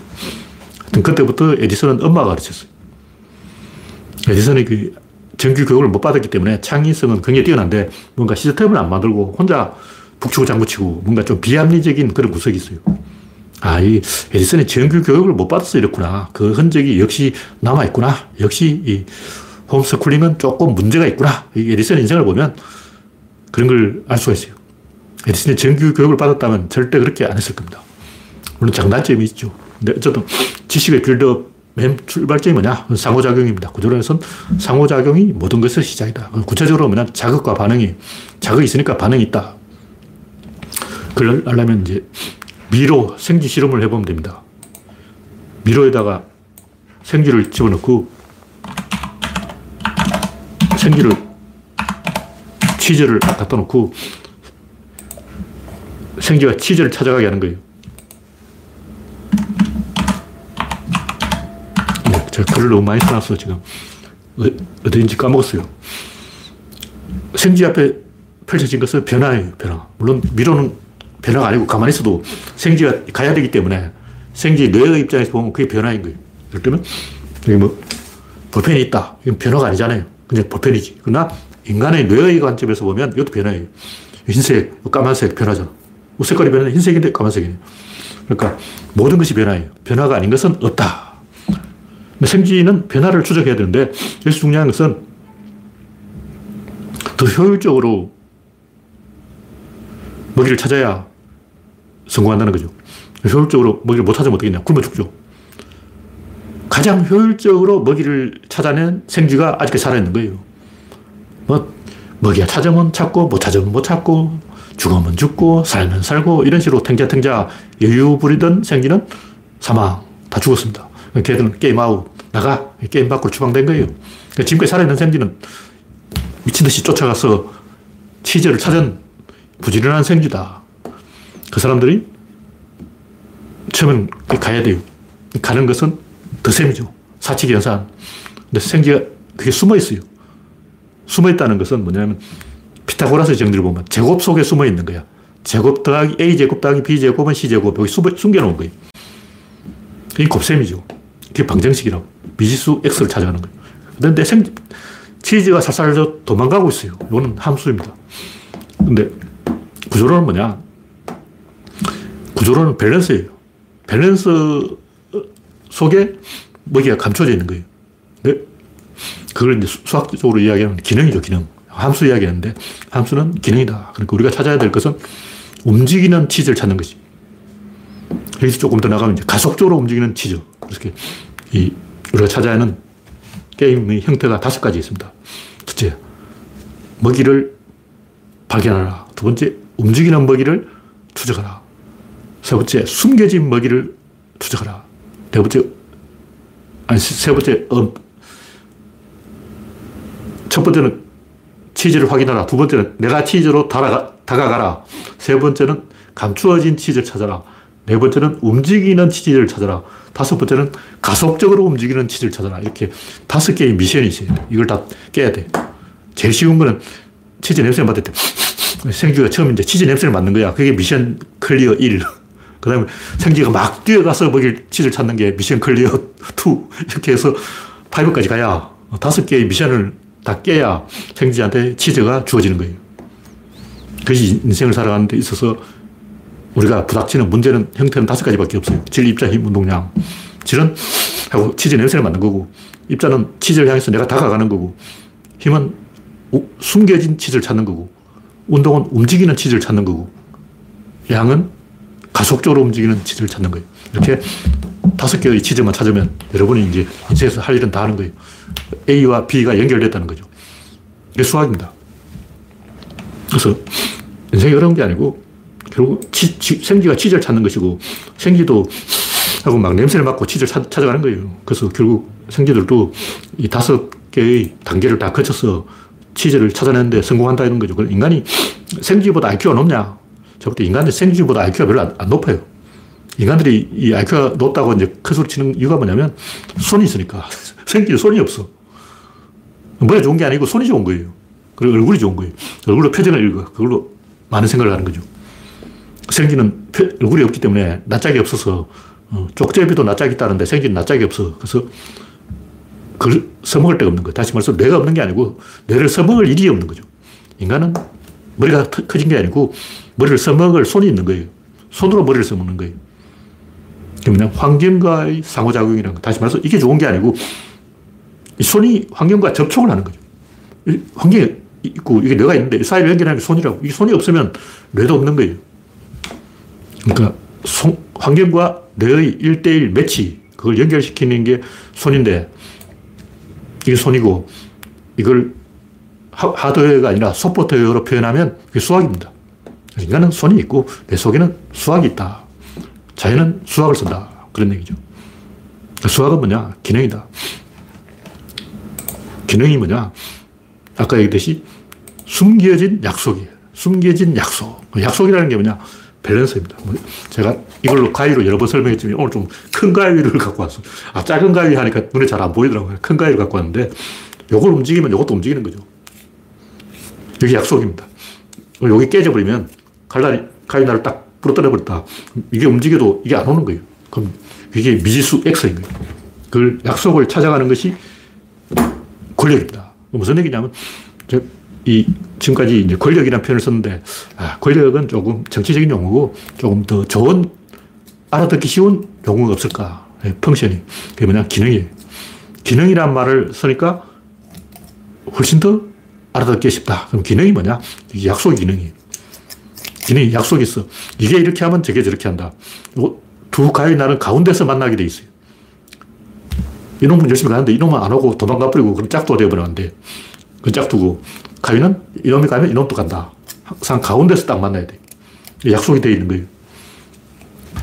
하여튼 그때부터 에디슨은 엄마가 가르쳤어요. 에디슨이 그 정규 교육을 못 받았기 때문에 창의성은 굉장히 뛰어난데 뭔가 시스템을 안 만들고 혼자 북치고 장구치고 뭔가 좀 비합리적인 그런 구석이 있어요. 아, 이 에디슨이 정규 교육을 못 받아서 이렇구나. 그 흔적이 역시 남아있구나. 역시 이 홈스쿨링은 조금 문제가 있구나. 이 에디슨의 인생을 보면 그런 걸 알 수가 있어요. 에디슨이 정규 교육을 받았다면 절대 그렇게 안 했을 겁니다. 물론 장단점이 있죠. 근데 어쨌든 지식의 빌드업 맨 출발점이 뭐냐? 상호작용입니다. 구조론에서는 상호작용이 모든 것의 시작이다. 구체적으로 뭐냐? 자극과 반응이, 자극이 있으니까 반응이 있다. 그걸 알려면 이제 미로 생쥐 실험을 해보면 됩니다. 미로에다가 생쥐를 집어넣고 생쥐를 치즈를 갖다 놓고 생쥐가 치즈를 찾아가게 하는 거예요. 글을 너무 많이 써놨어. 지금 어디인지 까먹었어요. 생쥐 앞에 펼쳐진 것은 변화예요. 변화. 물론 미로는 변화가 아니고 가만히 있어도 생쥐가 가야 되기 때문에 생쥐 뇌의 입장에서 보면 그게 변화인 거예요. 예를 들면 여기 뭐 볼펜이 있다. 이건 변화가 아니잖아요. 그냥 볼펜이지. 그러나 인간의 뇌의 관점에서 보면 이것도 변해요. 흰색, 까만색 변하잖아. 색깔이 변하는 흰색인데 까만색이네. 그러니까 모든 것이 변화예요. 변화가 아닌 것은 없다. 근데 생쥐는 변화를 추적해야 되는데 여기서 중요한 것은 더 효율적으로 먹이를 찾아야 성공한다는 거죠. 효율적으로 먹이를 못 찾으면 어떻겠냐. 굶어 죽죠. 가장 효율적으로 먹이를 찾아낸 생쥐가 아직까지 살아있는 거예요. 뭐 먹이야 찾으면 찾고 못 찾으면 못 찾고 죽으면 죽고 살면 살고 이런 식으로 탱자탱자 여유 부리던 생쥐는 사망, 다 죽었습니다. 걔들은 게임 아웃, 나가, 게임 밖으로 추방된 거예요. 지금까지 살아있는 생쥐는 미친듯이 쫓아가서 치즈를 찾은 부지런한 생쥐다. 그 사람들이 처음엔 가야 돼요. 가는 것은 덧셈이죠. 사칙 연산. 근데 생쥐가 그게 숨어 있어요. 숨어 있다는 것은 뭐냐면 피타고라스의 정리를 보면 제곱 속에 숨어 있는 거야. 제곱 더하기 a제곱 더하기 b제곱은 c제곱. 여기 숨겨놓은 거예요. 이게 곱셈이죠. 이게 방정식이라고. 미지수 x를 찾아가는 거예요. 그런데 치즈가 살살 도망가고 있어요. 이거는 함수입니다. 근데 구조론은 뭐냐? 구조론은 밸런스예요. 밸런스 속에 먹이가 감춰져 있는 거예요. 근데 그걸 이제 수학적으로 이야기하면 기능이죠, 기능. 함수 이야기하는데 함수는 기능이다. 그러니까 우리가 찾아야 될 것은 움직이는 치즈를 찾는 것이. 여기서 조금 더 나가면 이제 가속적으로 움직이는 치즈. 그렇게 우리가 찾아야 하는 게임의 형태가 5가지 있습니다. 첫째, 먹이를 발견하라. 두 번째, 움직이는 먹이를 추적하라. 세 번째, 숨겨진 먹이를 추적하라. 첫 번째는 치즈를 확인하라. 두 번째는 내가 치즈로 다가가라. 세 번째는 감추어진 치즈를 찾아라. 네 번째는 움직이는 치즈를 찾아라. 다섯 번째는 가속적으로 움직이는 치즈를 찾아라. 이렇게 5개의 미션이 있어요. 이걸 다 깨야 돼. 제일 쉬운 거는 치즈 냄새를 맡을 때 생쥐가 처음 이제 치즈 냄새를 맡는 거야. 그게 미션 클리어 1. 그 다음에 생쥐가 막 뛰어가서 먹일 치즈를 찾는 게 미션 클리어 2. 이렇게 해서 5까지 가야 5개의 미션을 다 깨야 생쥐한테 치즈가 주어지는 거예요. 그것이 인생을 살아가는 데 있어서 우리가 부닥치는 문제는 형태는 5가지밖에 없어요. 질, 입자, 힘, 운동량. 질은 하고 치즈 냄새를 맡는 거고, 입자는 치즈를 향해서 내가 다가가는 거고, 힘은 숨겨진 치즈를 찾는 거고, 운동은 움직이는 치즈를 찾는 거고, 양은 가속적으로 움직이는 치즈를 찾는 거예요. 이렇게 5개의 치즈만 찾으면 여러분이 이제 인생에서 할 일은 다 하는 거예요. A와 B가 연결됐다는 거죠. 이게 수학입니다. 그래서 인생이 어려운 게 아니고 결국 생쥐가 치즈를 찾는 것이고 생쥐도 하고 막 냄새를 맡고 치즈를 찾아가는 거예요. 그래서 결국 생쥐들도 이 5개의 단계를 다 거쳐서 치즈를 찾아내는데 성공한다 이런 거죠. 인간이 생쥐보다 IQ가 높냐? 저 볼 때 인간은 생쥐보다 IQ가 별로 안 높아요. 인간들이 이 IQ가 높다고 이제 큰 소리 치는 이유가 뭐냐면 손이 있으니까. 생쥐는 손이 없어. 머리가 좋은 게 아니고 손이 좋은 거예요. 그리고 얼굴이 좋은 거예요. 얼굴로 표정을 읽어. 그걸로 많은 생각을 하는 거죠. 생쥐는 얼굴이 없기 때문에 낯짝이 없어서 쪽제비도 낯짝이 있다는데 생쥐는 낯짝이 없어. 그래서 그걸 써먹을 데가 없는 거예요. 다시 말해서 뇌가 없는 게 아니고 뇌를 써먹을 일이 없는 거죠. 인간은 머리가 커진 게 아니고 머리를 써먹을 손이 있는 거예요. 손으로 머리를 써먹는 거예요. 그러면 환경과의 상호작용이라는 거. 다시 말해서 이게 좋은 게 아니고 이 손이 환경과 접촉을 하는 거죠. 환경이 있고 이게 뇌가 있는데 사이를 연결하는 게 손이라고. 이 손이 없으면 뇌도 없는 거예요. 그러니까 환경과 뇌의 1:1 매치, 그걸 연결시키는 게 손인데 이게 손이고 이걸 하드웨어가 아니라 소프트웨어로 표현하면 그게 수학입니다. 인간은 손이 있고 내 속에는 수학이 있다. 자연은 수학을 쓴다. 그런 얘기죠. 수학은 뭐냐? 기능이다. 기능이 뭐냐? 아까 얘기했듯이 숨겨진 약속이에요. 숨겨진 약속. 약속이라는 게 뭐냐? 밸런스입니다. 제가 이걸로 가위로 여러 번 설명했지만 오늘 좀 큰 가위를 갖고 왔어요. 작은 가위 하니까 눈에 잘 안 보이더라고요. 큰 가위를 갖고 왔는데 이걸 움직이면 이것도 움직이는 거죠. 여기 약속입니다. 여기 깨져버리면 가위날을 딱 부러뜨려버렸다. 이게 움직여도 이게 안 오는 거예요. 그럼 이게 미지수 X인 거예요. 그 약속을 찾아가는 것이 권력입니다. 무슨 얘기냐면 지금까지 이제 권력이라는 표현을 썼는데, 권력은 조금 정치적인 용어고 조금 더 좋은, 알아듣기 쉬운 용어가 없을까. 펑션이. 그게 뭐냐, 기능이에요. 기능이란 말을 쓰니까 훨씬 더 알아듣기 쉽다. 그럼 기능이 뭐냐? 이게 약속 기능이에요. 기능이 약속이 있어. 이게 이렇게 하면 저게 저렇게 한다. 두 가의 날은 가운데서 만나게 돼 있어요. 이놈은 열심히 가는데 이놈은 안 오고 도망가 버리고 그럼 짝두가 되어버렸는데 그 짝두고 가위는 이놈이 가면 이놈도 간다. 항상 가운데서 딱 만나야 돼. 약속이 되어 있는 거예요.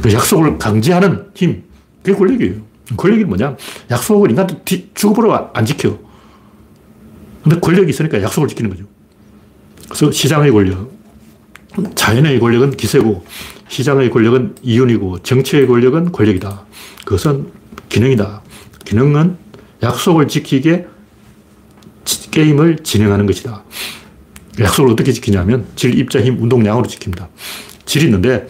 그 약속을 강제하는 힘, 그게 권력이에요. 권력이 뭐냐? 약속을 인간도 죽어버려 안 지켜. 근데 권력이 있으니까 약속을 지키는 거죠. 그래서 시장의 권력, 자연의 권력은 기세고 시장의 권력은 이윤이고 정치의 권력은 권력이다. 그것은 기능이다. 기능은 약속을 지키게 게임을 진행하는 것이다. 약속을 어떻게 지키냐면 질, 입자, 힘, 운동량으로 지킵니다. 질이 있는데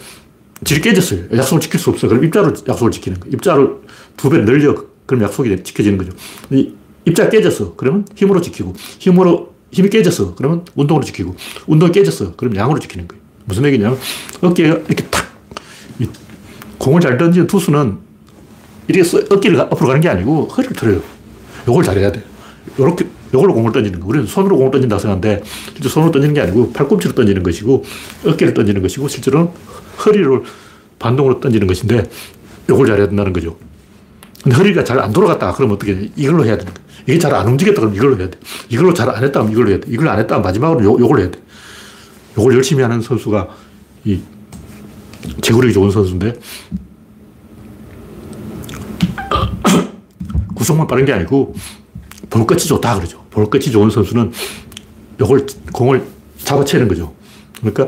질이 깨졌어요. 약속을 지킬 수 없어. 그럼 입자로 약속을 지키는 거예요. 입자를 두 배 늘려. 그럼 약속이 지켜지는 거죠. 입자가 깨졌어. 그러면 힘으로 지키고 힘이 깨졌어. 그러면 운동으로 지키고 운동이 깨졌어. 그럼 양으로 지키는 거예요. 무슨 얘기냐면 어깨가 이렇게 탁 공을 잘 던지는 투수는 이렇게 어깨를 앞으로 가는 게 아니고 허리를 틀어요. 요걸 잘해야 돼. 요렇게 요걸로 공을 던지는 거. 우리는 손으로 공을 던진다고 생각하는데 실제 손으로 던지는 게 아니고 팔꿈치로 던지는 것이고 어깨를 던지는 것이고 실제로는 허리를 반동으로 던지는 것인데 요걸 잘해야 된다는 거죠. 근데 허리가 잘 안 돌아갔다. 그럼 어떻게 해? 이걸로 해야 되는 거예요. 이게 잘 안 움직였다. 그럼 이걸로 해야 돼. 이걸로 잘 안 했다. 그럼 이걸로 해야 돼. 이걸 안 했다. 마지막으로 요걸 해야 돼. 요걸 열심히 하는 선수가 이 제구력이 좋은 선수인데 구속만 빠른 게 아니고 볼끝이 좋다 그러죠. 볼끝이 좋은 선수는 요걸 공을 잡아채는 거죠. 그러니까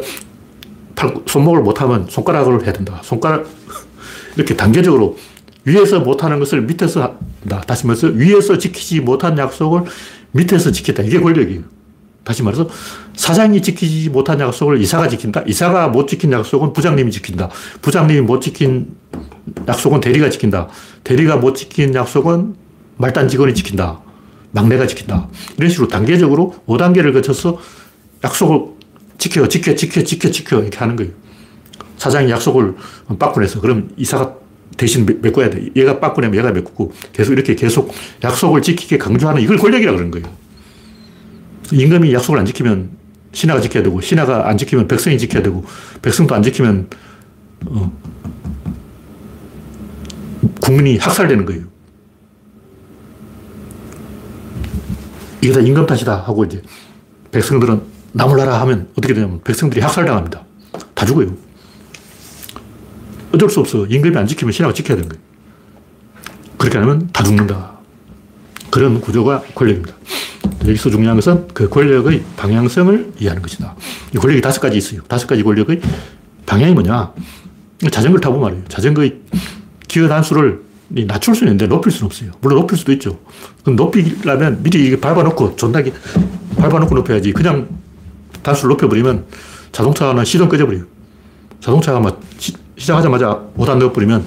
손목을 못하면 손가락으로 해야 된다. 손가락 이렇게 단계적으로 위에서 못하는 것을 밑에서 한다. 다시 말해서 위에서 지키지 못한 약속을 밑에서 지킨다. 이게 권력이에요. 다시 말해서 사장이 지키지 못한 약속을 이사가 지킨다. 이사가 못 지킨 약속은 부장님이 지킨다. 부장님이 못 지킨 약속은 대리가 지킨다. 대리가 못 지킨 약속은 말단 직원이 지킨다. 막내가 지킨다. 이런 식으로 단계적으로 5단계를 거쳐서 약속을 지켜 이렇게 하는 거예요. 사장이 약속을 빠꾸내서 그럼 이사가 대신 메꿔야 돼. 얘가 빠꾸내면 얘가 메꾸고 계속 약속을 지키게 강조하는 이걸 권력이라고 그러는 거예요. 임금이 약속을 안 지키면 신하가 지켜야 되고 신하가 안 지키면 백성이 지켜야 되고 백성도 안 지키면 국민이 학살되는 거예요. 이게 다 임금 탓이다 하고 이제 백성들은 나 몰라라 하면 어떻게 되냐면 백성들이 학살당합니다. 다 죽어요. 어쩔 수 없어. 임금이 안 지키면 신하가 지켜야 되는 거예요. 그렇게 안 하면 다 죽는다. 그런 구조가 권력입니다. 여기서 중요한 것은 그 권력의 방향성을 이해하는 것이다. 이 권력이 5가지 있어요. 5가지 권력의 방향이 뭐냐. 자전거를 타고 말이에요. 자전거의 기어 단수를 낮출 수는 있는데 높일 수는 없어요. 물론 높일 수도 있죠. 그럼 높이려면 미리 밟아놓고 존나게 밟아놓고 높여야지. 그냥 단수를 높여버리면 자동차는 시동 꺼져버려요. 자동차가 막 시작하자마자 5단 넣어버리면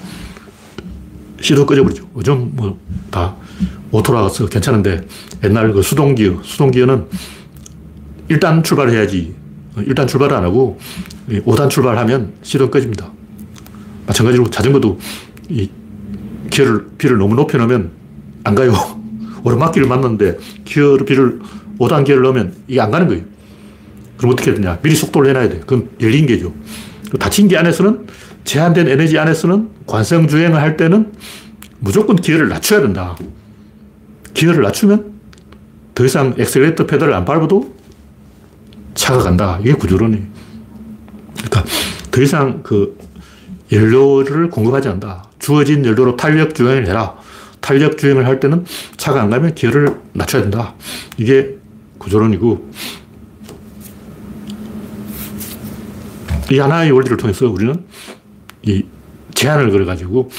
시동 꺼져버리죠. 요즘 뭐 다 오토라서 괜찮은데 옛날 그 수동기어는 1단 출발을 해야지. 1단 출발을 안 하고 5단 출발하면 시동 꺼집니다. 마찬가지로 자전거도 이 기어를, 비를 너무 높여놓으면 안 가요. 오르막길을 맞는데 기어를, 비를 5단계를 넣으면 이게 안 가는 거예요. 그럼 어떻게 해야 되냐. 미리 속도를 내놔야 돼. 그럼 열린 게죠. 닫힌 게 안에서는 제한된 에너지 안에서는 관성주행을 할 때는 무조건 기어를 낮춰야 된다. 기어를 낮추면 더 이상 엑셀레이터 페달을 안 밟아도 차가 간다. 이게 구조론이에요. 그러니까 더 이상 그 연료를 공급하지 않는다. 주어진 연료로 탄력주행을 해라. 탄력주행을 할 때는 차가 안 가면 기어를 낮춰야 된다. 이게 구조론이고 이 하나의 원리를 통해서 우리는 이 제한을 걸어가지고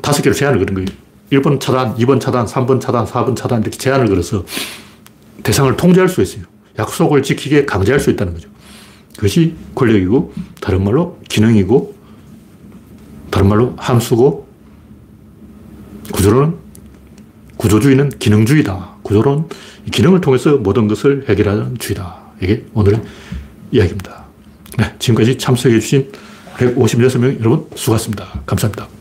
5개로 제한을 거는 거예요. 1번 차단, 2번 차단, 3번 차단, 4번 차단 이렇게 제한을 걸어서 대상을 통제할 수 있어요. 약속을 지키게 강제할 수 있다는 거죠. 그것이 권력이고 다른 말로 기능이고 다른 말로 함수고 구조주의는 기능주의다. 구조론, 이 기능을 통해서 모든 것을 해결하는 주의다. 이게 오늘의 이야기입니다. 네, 지금까지 참석해 주신 156명 여러분 수고하셨습니다. 감사합니다.